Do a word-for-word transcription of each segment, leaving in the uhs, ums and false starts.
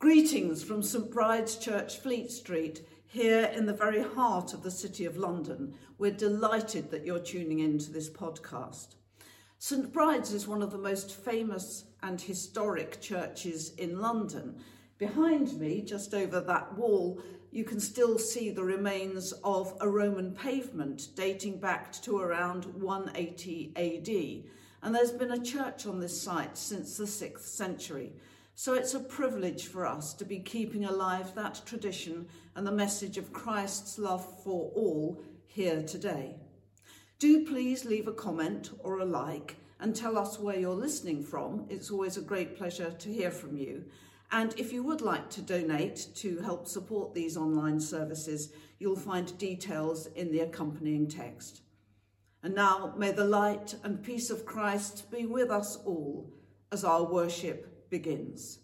Greetings from St Bride's Church, Fleet Street, here in the very heart of the City of London. We're delighted that you're tuning in to this podcast. St Bride's is one of the most famous and historic churches in London. Behind me, just over that wall, you can still see the remains of a Roman pavement dating back to around one eighty A D. And there's been a church on this site since the sixth century. So it's a privilege for us to be keeping alive that tradition and the message of Christ's love for all here today. Do please leave a comment or a like and tell us where you're listening from. It's always a great pleasure to hear from you. And if you would like to donate to help support these online services, you'll find details in the accompanying text. And now may the light and peace of Christ be with us all as our worship begins.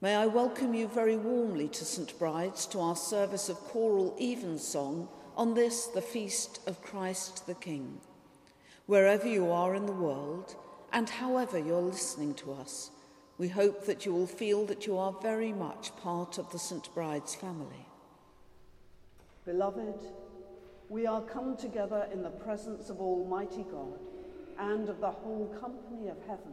May I welcome you very warmly to St Bride's to our service of choral evensong on this, the Feast of Christ the King. Wherever you are in the world, and however you're listening to us, we hope that you will feel that you are very much part of the St Bride's family. Beloved, we are come together in the presence of Almighty God and of the whole company of heaven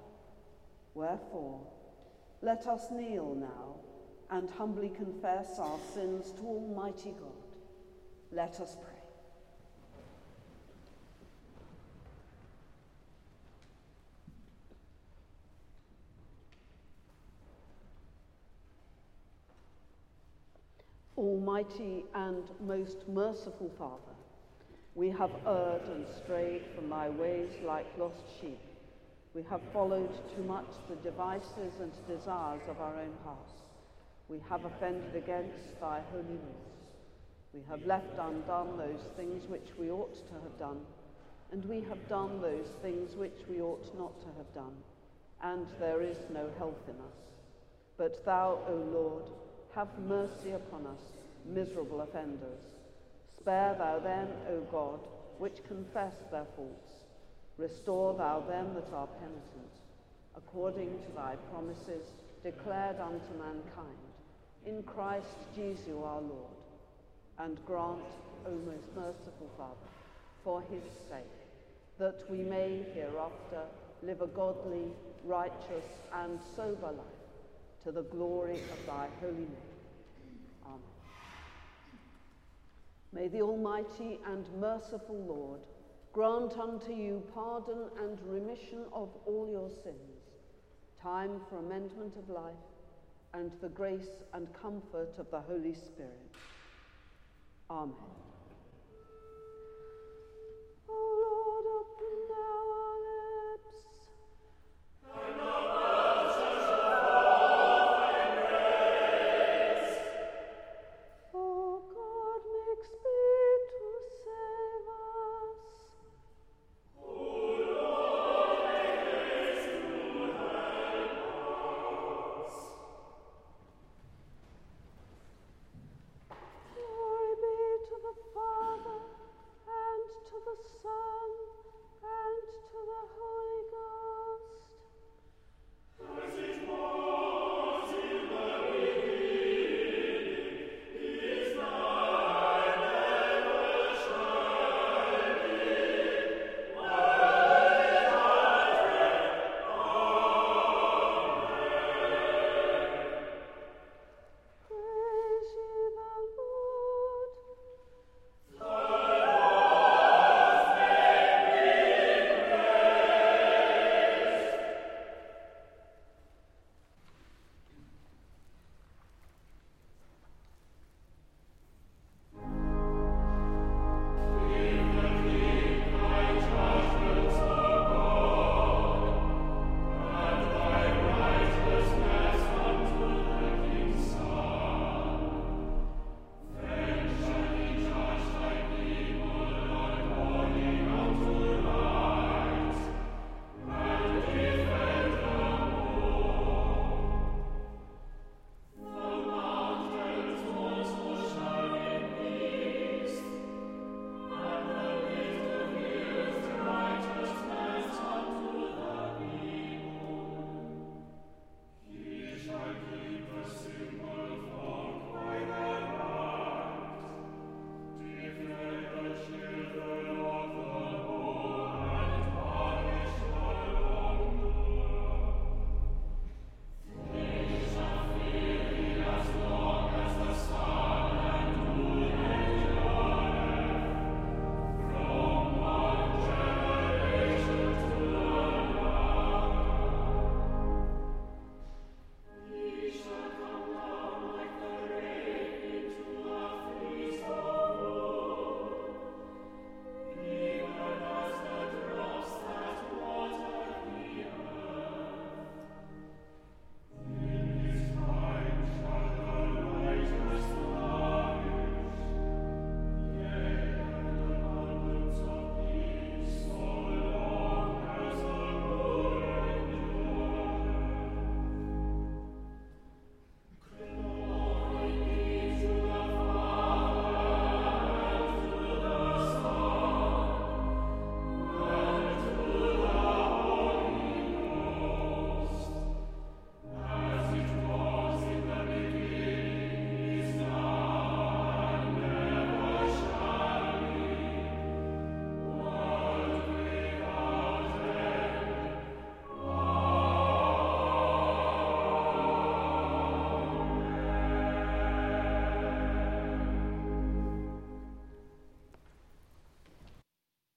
Wherefore, let us kneel now and humbly confess our sins to Almighty God. Let us pray. Almighty and most merciful Father, we have erred and strayed from thy ways like lost sheep. We have followed too much the devices and desires of our own hearts. We have offended against thy holy laws. We have left undone those things which we ought to have done, and we have done those things which we ought not to have done, and there is no health in us. But thou, O Lord, have mercy upon us, miserable offenders. Spare thou them, O God, which confess their faults. Restore thou them that are penitent, according to thy promises declared unto mankind, in Christ Jesus our Lord. And grant, O most merciful Father, for his sake, that we may hereafter live a godly, righteous, and sober life, to the glory of thy holy name. Amen. May the Almighty and merciful Lord grant unto you pardon and remission of all your sins, time for amendment of life, and the grace and comfort of the Holy Spirit. Amen. O Lord, open our lips. Glory be to the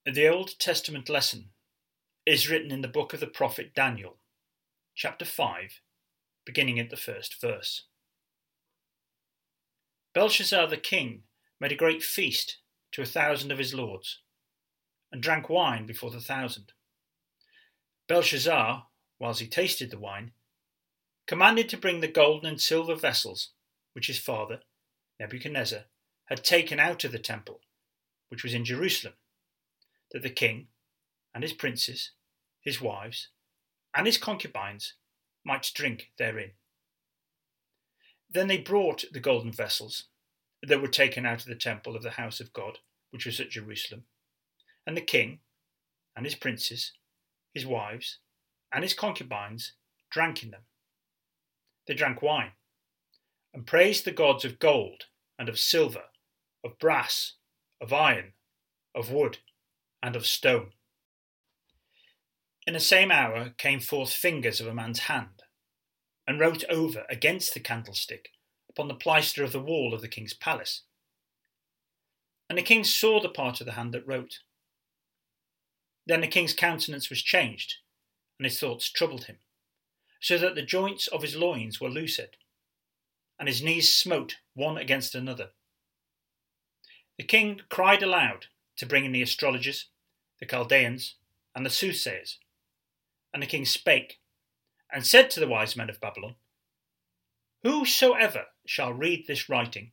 The Old Testament lesson is written in the book of the prophet Daniel, chapter five, beginning at the first verse. Belshazzar the king made a great feast to a thousand of his lords, and drank wine before the thousand. Belshazzar, whilst he tasted the wine, commanded to bring the golden and silver vessels which his father, Nebuchadnezzar, had taken out of the temple, which was in Jerusalem, that the king and his princes, his wives, and his concubines might drink therein. Then they brought the golden vessels that were taken out of the temple of the house of God, which was at Jerusalem, and the king and his princes, his wives, and his concubines drank in them. They drank wine, and praised the gods of gold and of silver, of brass, of iron, of wood, and of stone. In the same hour came forth fingers of a man's hand, and wrote over against the candlestick upon the pleister of the wall of the king's palace. And the king saw the part of the hand that wrote. Then the king's countenance was changed, and his thoughts troubled him, so that the joints of his loins were loosed, and his knees smote one against another. The king cried aloud to bring in the astrologers, the Chaldeans, and the soothsayers. And the king spake, and said to the wise men of Babylon, Whosoever shall read this writing,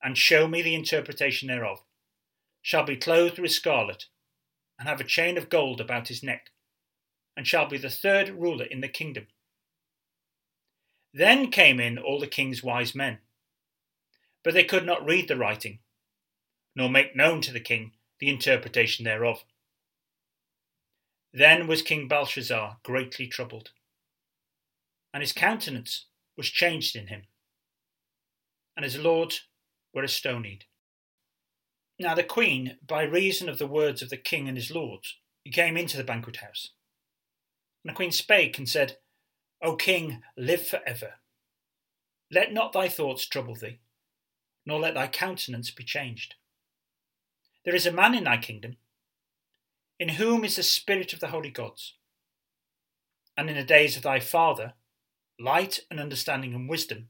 and show me the interpretation thereof, shall be clothed with scarlet, and have a chain of gold about his neck, and shall be the third ruler in the kingdom. Then came in all the king's wise men, but they could not read the writing, nor make known to the king the interpretation thereof. Then was King Belshazzar greatly troubled, and his countenance was changed in him, and his lords were astonied. Now the queen, by reason of the words of the king and his lords, came into the banquet house. And the queen spake and said, O king, live for ever. Let not thy thoughts trouble thee, nor let thy countenance be changed. There is a man in thy kingdom, in whom is the spirit of the holy gods. And in the days of thy father, light and understanding and wisdom,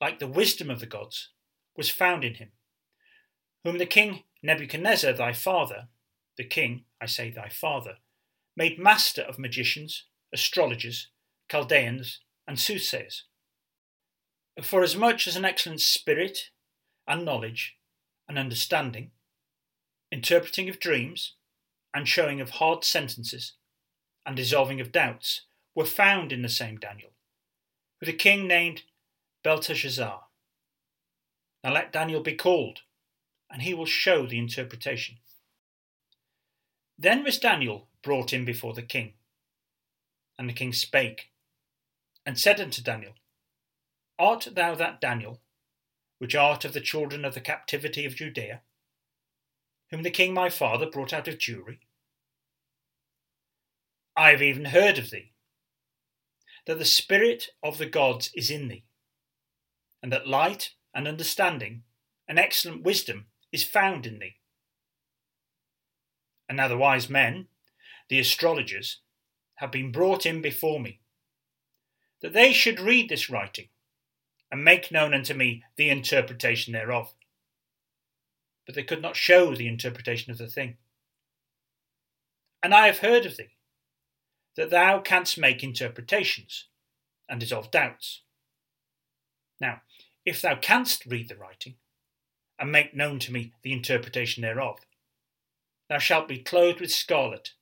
like the wisdom of the gods, was found in him, whom the king Nebuchadnezzar thy father, the king, I say thy father, made master of magicians, astrologers, Chaldeans, and soothsayers. For as much as an excellent spirit, and knowledge, and understanding, interpreting of dreams, and showing of hard sentences, and dissolving of doubts, were found in the same Daniel, with a king named Belteshazzar. Now let Daniel be called, and he will show the interpretation. Then was Daniel brought in before the king. And the king spake, and said unto Daniel, Art thou that Daniel, which art of the children of the captivity of Judea, whom the king my father brought out of Jewry? I have even heard of thee, that the spirit of the gods is in thee, and that light and understanding and excellent wisdom is found in thee. And now the wise men, the astrologers, have been brought in before me, that they should read this writing, and make known unto me the interpretation thereof. But they could not show the interpretation of the thing. And I have heard of thee, that thou canst make interpretations, and dissolve doubts. Now, if thou canst read the writing, and make known to me the interpretation thereof, thou shalt be clothed with scarlet,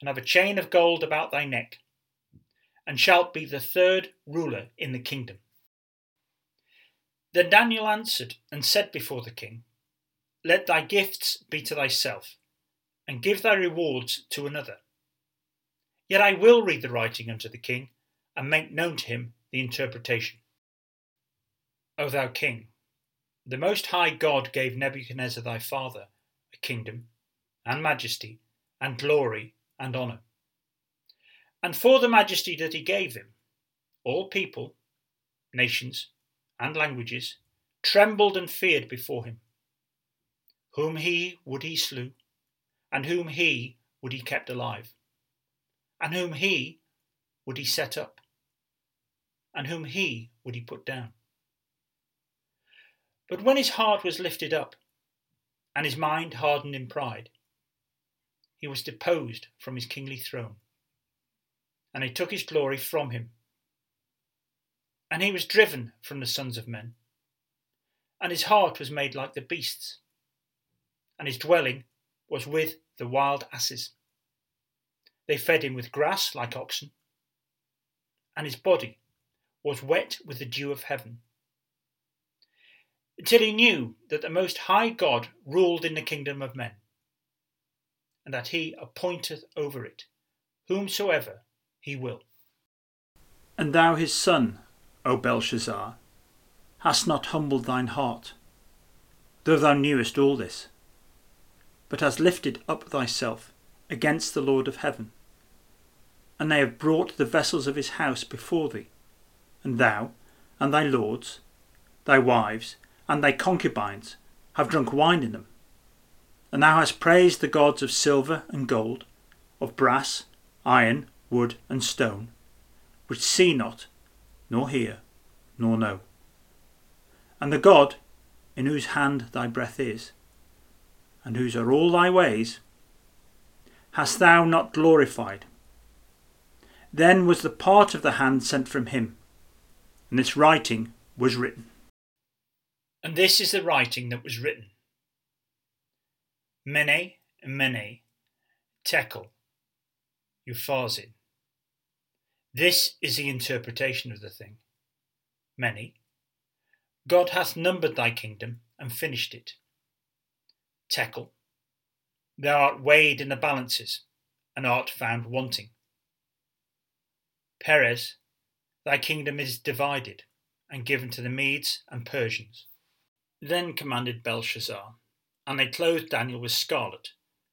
and have a chain of gold about thy neck, and shalt be the third ruler in the kingdom. Then Daniel answered and said before the king, Let thy gifts be to thyself, and give thy rewards to another. Yet I will read the writing unto the king, and make known to him the interpretation. O thou king, the Most High God gave Nebuchadnezzar thy father a kingdom, and majesty, and glory, and honour. And for the majesty that he gave him, all people, nations, and languages trembled and feared before him. Whom he would he slew, and whom he would he kept alive, and whom he would he set up, and whom he would he put down. But when his heart was lifted up, and his mind hardened in pride, he was deposed from his kingly throne, and they took his glory from him. And he was driven from the sons of men, and his heart was made like the beasts, and his dwelling was with the wild asses. They fed him with grass like oxen, and his body was wet with the dew of heaven, till he knew that the Most High God ruled in the kingdom of men, and that he appointeth over it whomsoever he will. And thou his son, O Belshazzar, hast not humbled thine heart, though thou knewest all this, but hast lifted up thyself against the Lord of heaven, and they have brought the vessels of his house before thee, and thou, and thy lords, thy wives, and thy concubines have drunk wine in them. And thou hast praised the gods of silver and gold, of brass, iron, wood, and stone, which see not, nor hear, nor know. And the God, in whose hand thy breath is, and whose are all thy ways, hast thou not glorified. Then was the part of the hand sent from him, and this writing was written. And this is the writing that was written. Mene, Mene, Tekel, Upharsin. This is the interpretation of the thing. Mene, God hath numbered thy kingdom and finished it. Tekel, thou art weighed in the balances and art found wanting. Peres, thy kingdom is divided and given to the Medes and Persians. Then commanded Belshazzar, and they clothed Daniel with scarlet,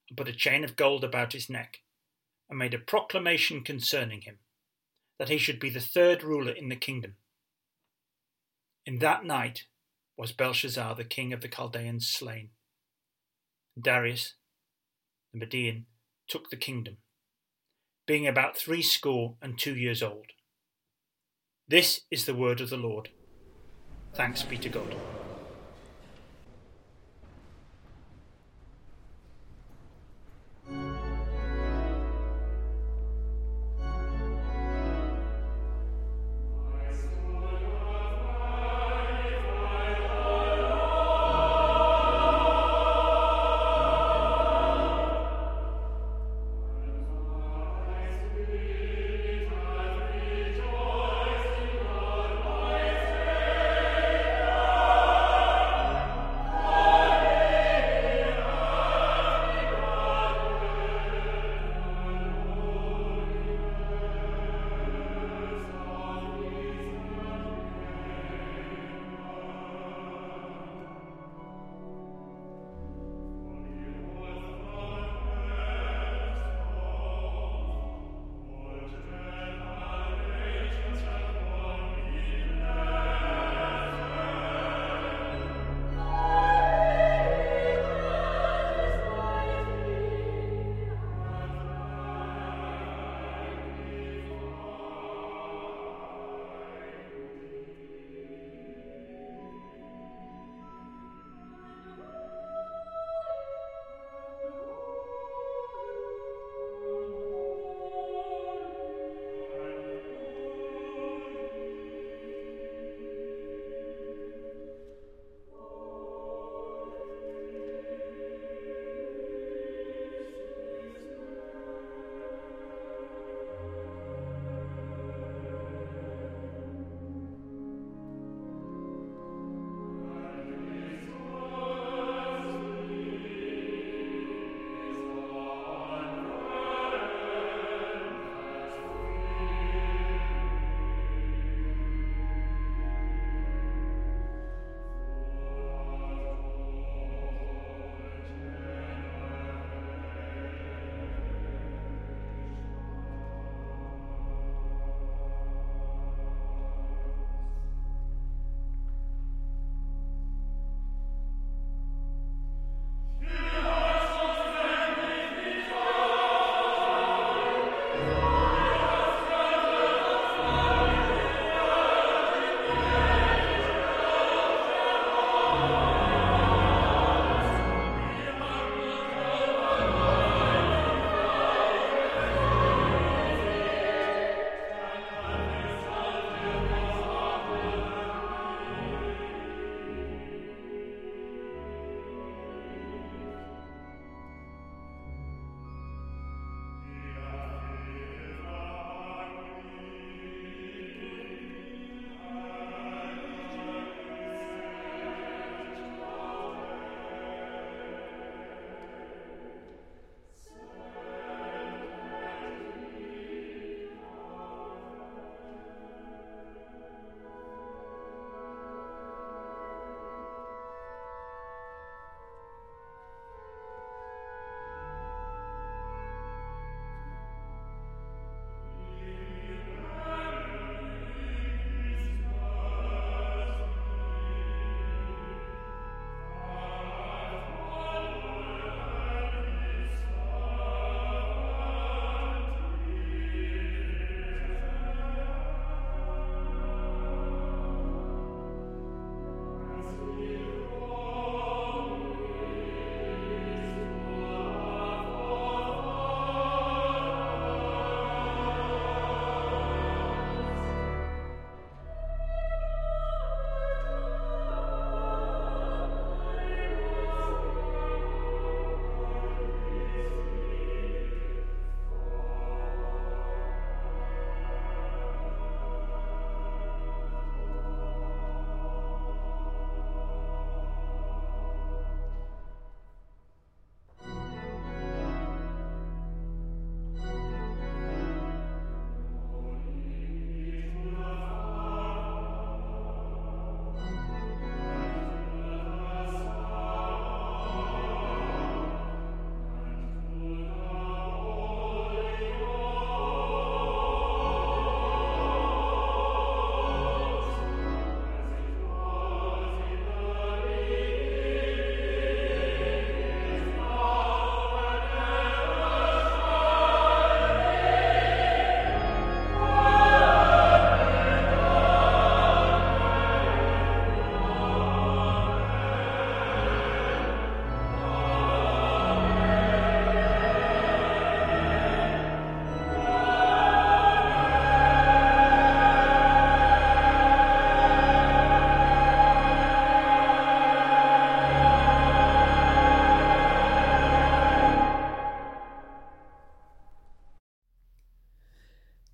and put a chain of gold about his neck, and made a proclamation concerning him, that he should be the third ruler in the kingdom. In that night was Belshazzar the king of the Chaldeans slain. Darius, the Medean, took the kingdom, being about threescore and two years old. This is the word of the Lord. Thanks be to God.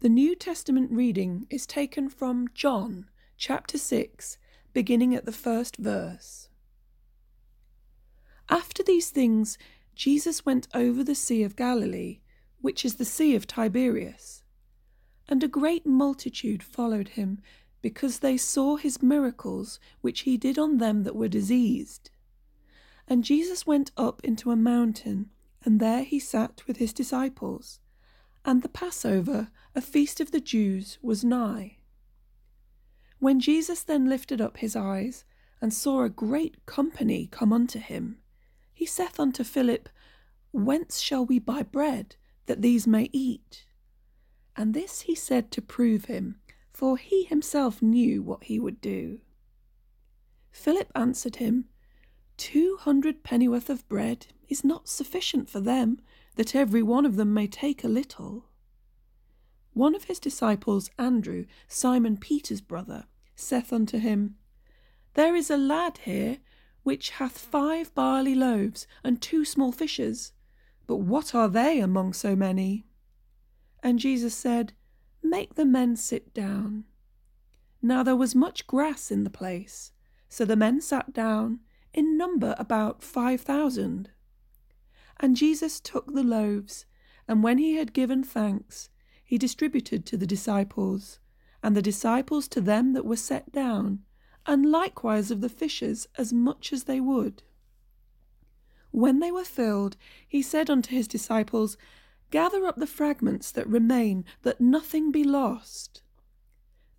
The New Testament reading is taken from John chapter six, beginning at the first verse. After these things, Jesus went over the Sea of Galilee, which is the Sea of Tiberius, and a great multitude followed him, because they saw his miracles which he did on them that were diseased. And Jesus went up into a mountain, and there he sat with his disciples. And the Passover, a feast of the Jews, was nigh. When Jesus then lifted up his eyes, and saw a great company come unto him, he saith unto Philip, Whence shall we buy bread, that these may eat? And this he said to prove him, for he himself knew what he would do. Philip answered him, Two hundred pennyworth of bread is not sufficient for them, that every one of them may take a little. One of his disciples, Andrew, Simon Peter's brother, saith unto him, There is a lad here, which hath five barley loaves and two small fishes, but what are they among so many? And Jesus said, Make the men sit down. Now there was much grass in the place, so the men sat down, in number about five thousand. And Jesus took the loaves, and when he had given thanks, he distributed to the disciples, and the disciples to them that were set down, and likewise of the fishes as much as they would. When they were filled, he said unto his disciples, Gather up the fragments that remain, that nothing be lost.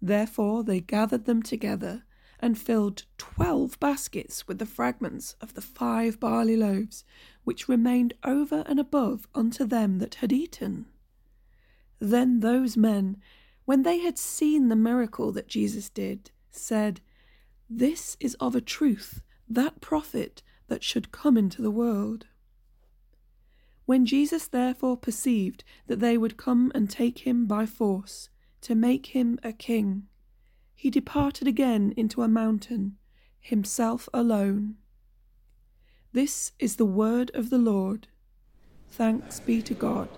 Therefore they gathered them together, and filled twelve baskets with the fragments of the five barley loaves, which remained over and above unto them that had eaten. Then those men, when they had seen the miracle that Jesus did, said, This is of a truth that prophet that should come into the world. When Jesus therefore perceived that they would come and take him by force, to make him a king, he departed again into a mountain, himself alone. This is the word of the Lord. Thanks be to God.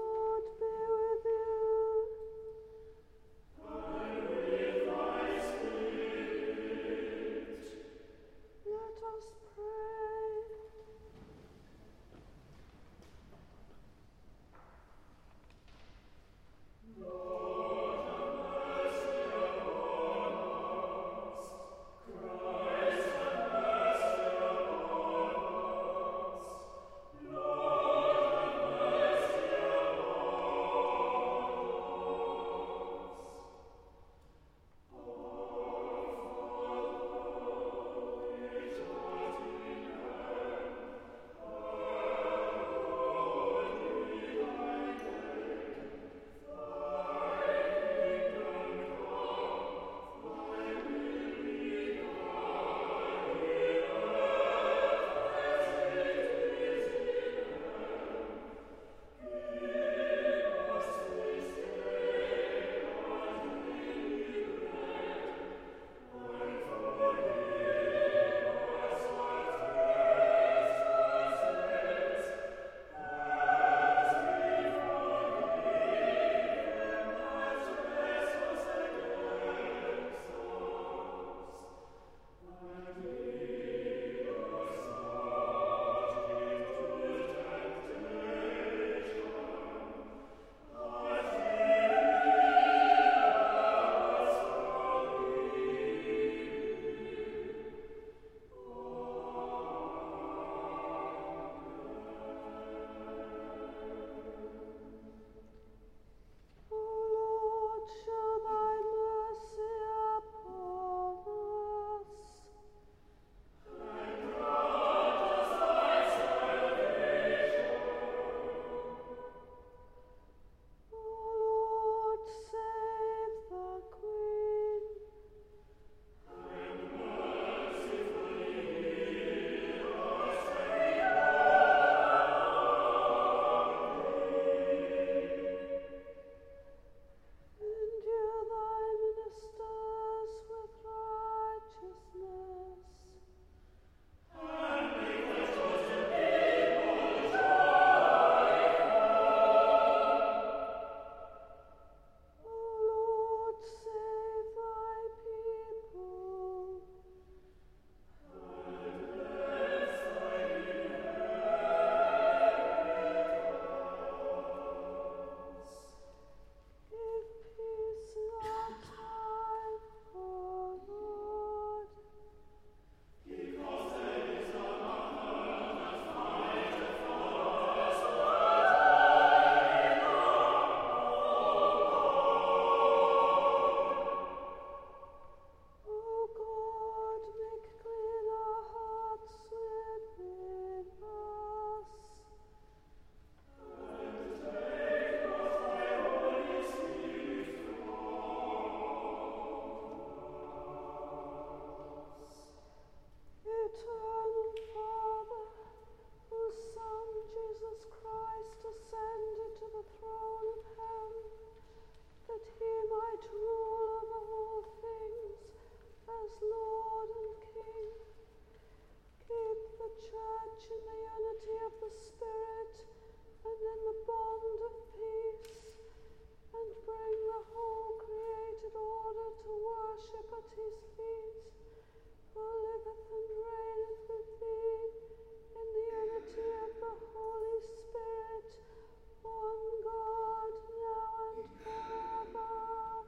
be with you. And with thy spirit. Let us pray. Lord, Spirit, one God, now and forever.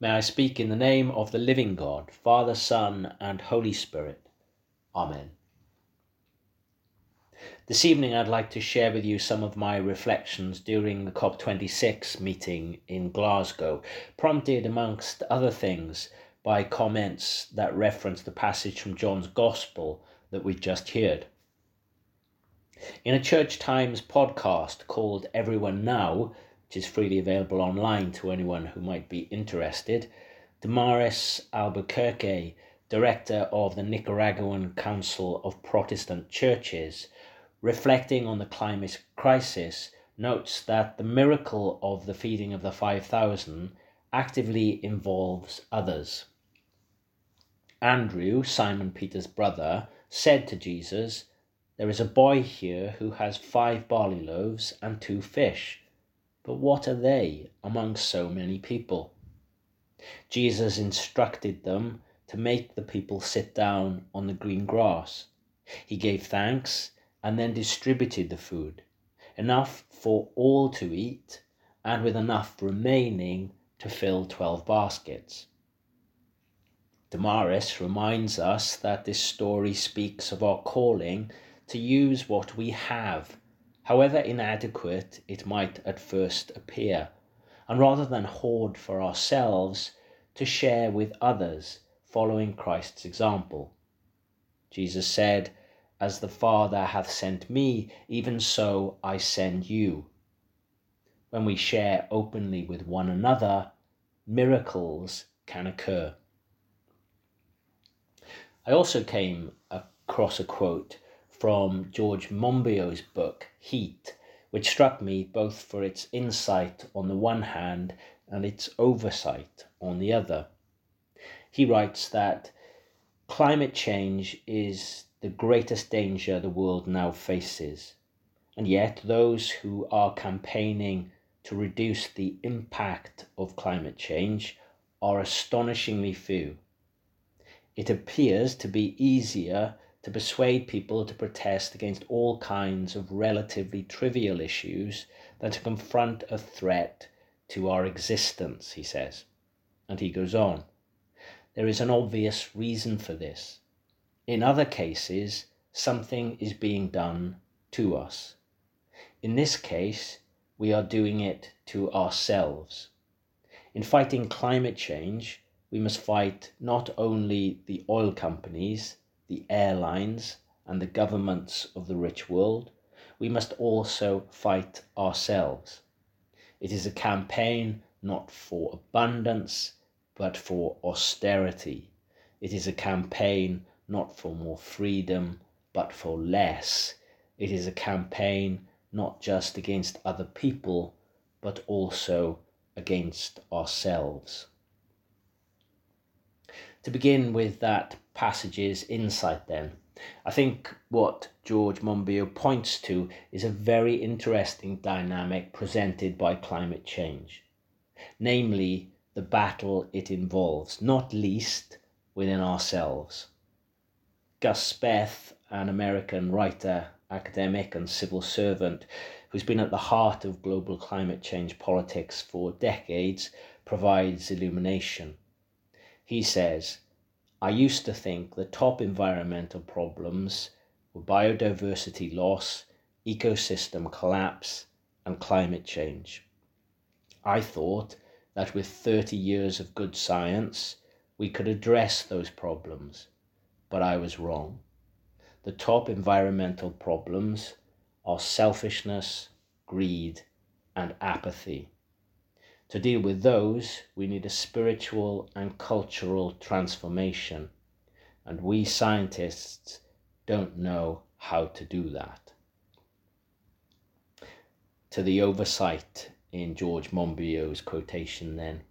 May I speak in the name of the living God, Father, Son, and Holy Spirit. Amen. This evening I'd like to share with you some of my reflections during the COP twenty-six meeting in Glasgow, prompted amongst other things by comments that reference the passage from John's Gospel that we just heard. In a Church Times podcast called Everyone Now, which is freely available online to anyone who might be interested, Damaris Albuquerque, director of the Nicaraguan Council of Protestant Churches, reflecting on the climate crisis, notes that the miracle of the feeding of the five thousand actively involves others. Andrew, Simon Peter's brother, said to Jesus, "There is a boy here who has five barley loaves and two fish. But what are they among so many people?" Jesus instructed them to make the people sit down on the green grass. He gave thanks and then distributed the food, enough for all to eat, and with enough remaining to fill twelve baskets. Damaris reminds us that this story speaks of our calling to use what we have, however inadequate it might at first appear, and rather than hoard for ourselves, to share with others, following Christ's example. Jesus said, "As the Father hath sent me, even so I send you." When we share openly with one another, miracles can occur. I also came across a quote from George Monbiot's book, Heat, which struck me both for its insight on the one hand and its oversight on the other. He writes that climate change is the greatest danger the world now faces, and yet those who are campaigning to reduce the impact of climate change are astonishingly few. It appears to be easier to persuade people to protest against all kinds of relatively trivial issues than to confront a threat to our existence, he says. And he goes on. There is an obvious reason for this. In other cases, something is being done to us. In this case, we are doing it to ourselves. In fighting climate change, we must fight not only the oil companies, the airlines, and the governments of the rich world, we must also fight ourselves. It is a campaign not for abundance, but for austerity. It is a campaign not for more freedom, but for less. It is a campaign not just against other people, but also against ourselves. To begin with that passage's insight then, I think what George Monbiot points to is a very interesting dynamic presented by climate change, namely the battle it involves, not least within ourselves. Gus Speth, an American writer, academic and civil servant who's been at the heart of global climate change politics for decades, provides illumination. He says, "I used to think the top environmental problems were biodiversity loss, ecosystem collapse, and climate change. I thought that with thirty years of good science, we could address those problems, but I was wrong. The top environmental problems are selfishness, greed, and apathy. To deal with those, we need a spiritual and cultural transformation, and we scientists don't know how to do that." To the oversight in George Monbiot's quotation then,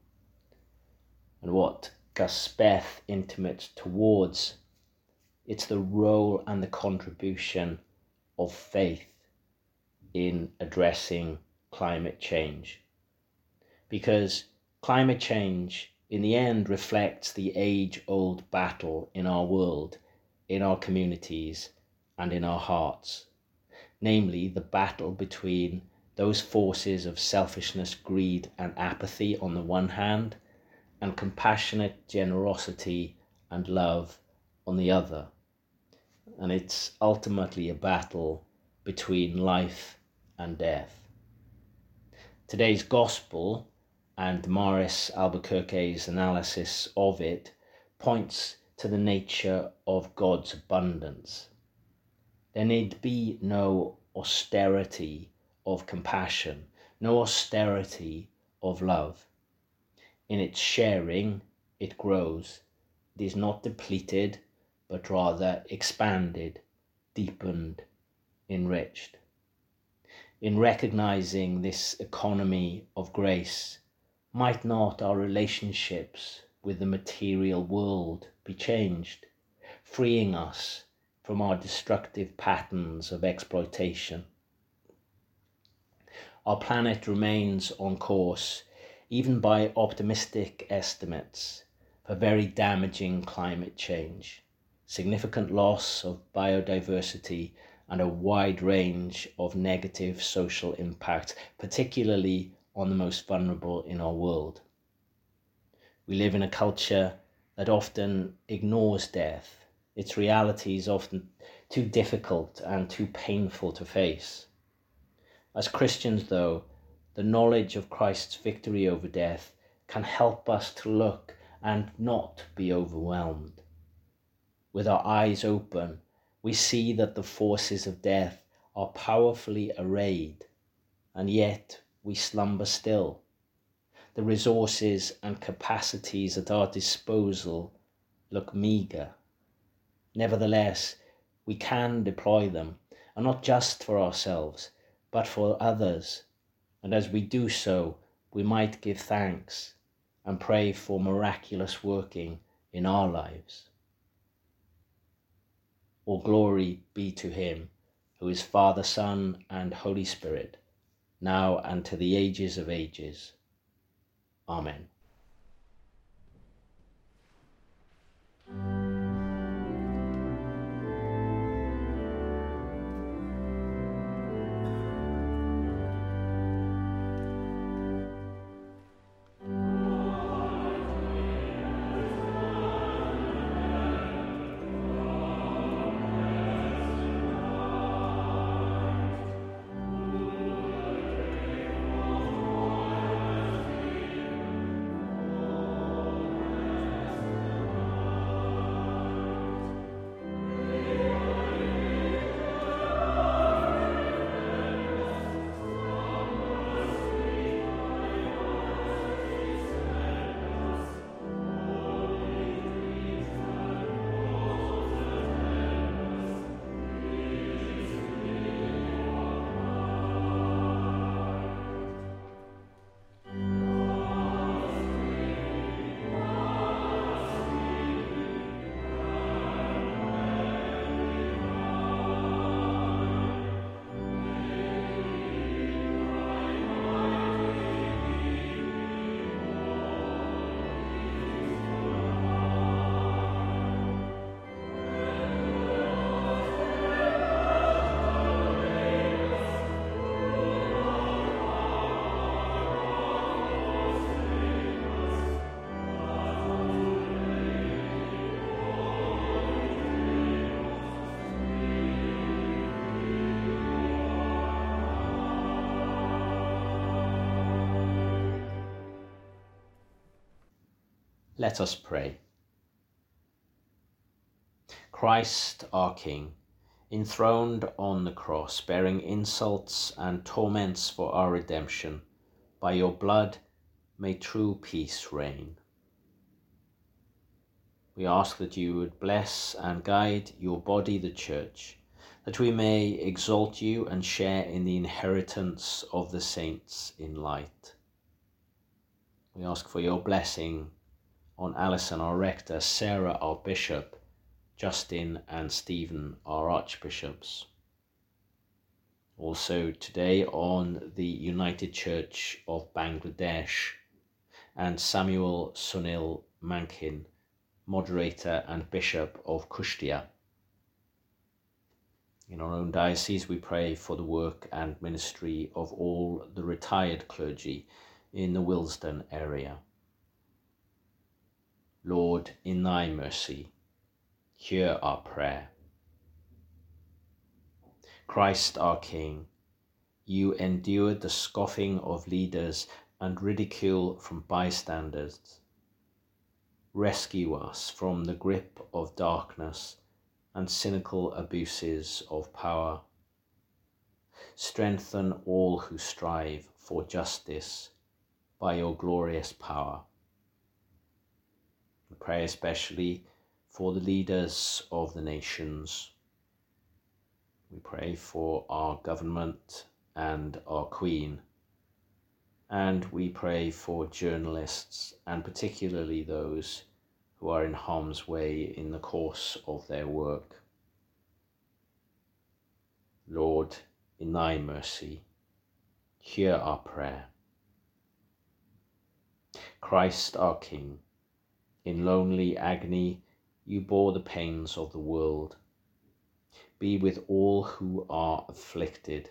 and what Gus Speth intimates towards, it's the role and the contribution of faith in addressing climate change. Because climate change, in the end, reflects the age-old battle in our world, in our communities, and in our hearts. Namely, the battle between those forces of selfishness, greed, and apathy on the one hand, and compassionate generosity and love on the other. And it's ultimately a battle between life and death. Today's gospel, and Damaris Albuquerque's analysis of it, points to the nature of God's abundance. There need be no austerity of compassion, no austerity of love. In its sharing, it grows. It is not depleted, but rather expanded, deepened, enriched. In recognizing this economy of grace, might not our relationships with the material world be changed, freeing us from our destructive patterns of exploitation? Our planet remains on course, even by optimistic estimates, for very damaging climate change, significant loss of biodiversity, and a wide range of negative social impact, particularly on the most vulnerable in our world. We live in a culture that often ignores death. Its reality is often too difficult and too painful to face. As Christians, though, the knowledge of Christ's victory over death can help us to look and not be overwhelmed. With our eyes open, we see that the forces of death are powerfully arrayed, and yet we slumber still. The resources and capacities at our disposal look meagre. Nevertheless, we can deploy them, and not just for ourselves, but for others. And as we do so, we might give thanks and pray for miraculous working in our lives. All glory be to him who is Father, Son, and Holy Spirit, now and to the ages of ages. Amen. Let us pray. Christ, our King, enthroned on the cross, bearing insults and torments for our redemption, by your blood may true peace reign. We ask that you would bless and guide your body, the Church, that we may exalt you and share in the inheritance of the saints in light. We ask for your blessing on Alison, our rector, Sarah, our bishop, Justin and Stephen, our archbishops. Also today on the United Church of Bangladesh and Samuel Sunil Mankin, moderator and bishop of Kushtia. In our own diocese, we pray for the work and ministry of all the retired clergy in the Willesden area. Lord, in thy mercy, hear our prayer. Christ our King, you endured the scoffing of leaders and ridicule from bystanders. Rescue us from the grip of darkness and cynical abuses of power. Strengthen all who strive for justice by your glorious power. Pray especially for the leaders of the nations. We pray for our government and our Queen. And we pray for journalists, and particularly those who are in harm's way in the course of their work. Lord, in thy mercy, hear our prayer. Christ our King, In lonely agony, you bore the pains of the world. Be with all who are afflicted.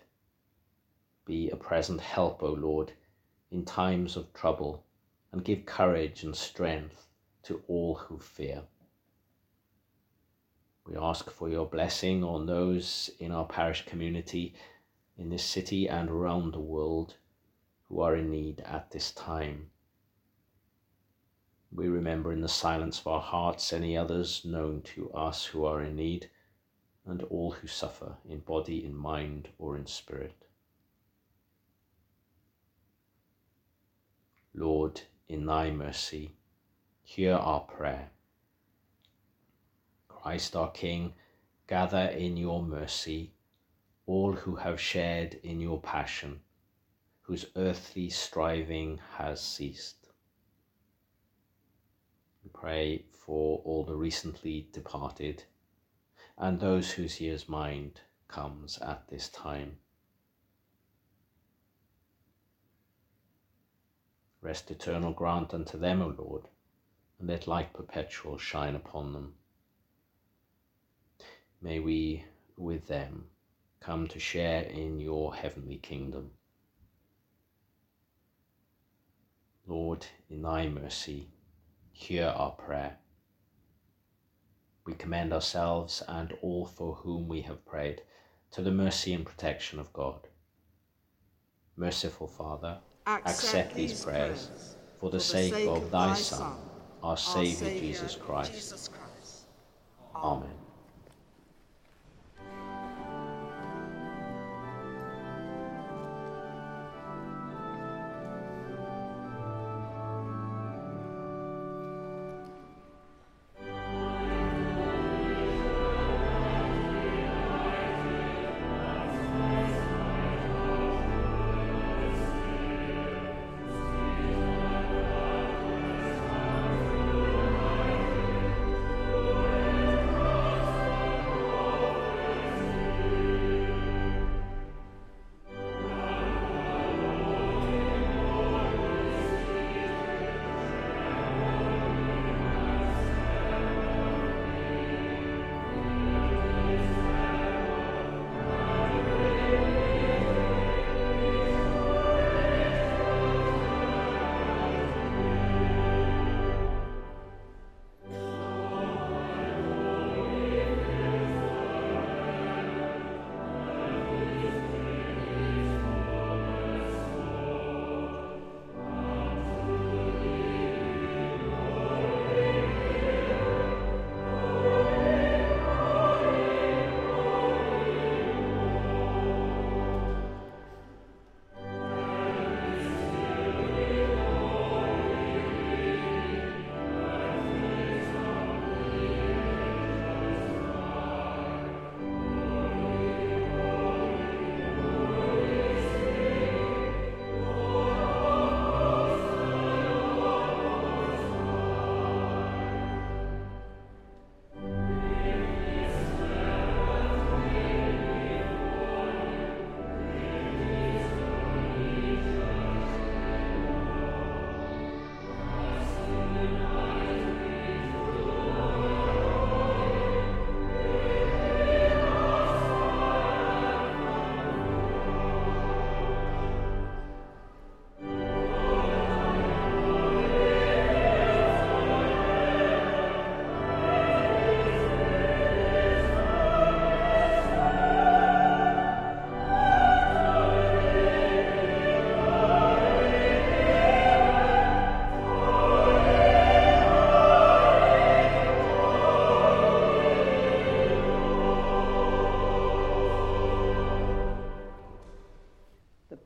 Be a present help, O Lord, in times of trouble, and give courage and strength to all who fear. We ask for your blessing on those in our parish community, in this city and around the world, who are in need at this time. We remember in the silence of our hearts any others known to us who are in need, and all who suffer in body, in mind, or in spirit. Lord, in thy mercy, hear our prayer. Christ our King, gather in your mercy all who have shared in your passion, whose earthly striving has ceased. We pray for all the recently departed and those whose year's mind comes at this time. Rest eternal grant unto them, O Lord, and let light perpetual shine upon them. May we, with them, come to share in your heavenly kingdom. Lord, in thy mercy, hear our prayer. We commend ourselves and all for whom we have prayed to the mercy and protection of God. Merciful Father, accept, accept these prayers, prayers for the, for the sake, sake of thy Son, Son our, our Saviour, Saviour Jesus, Christ. Jesus Christ. Amen.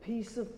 Peace of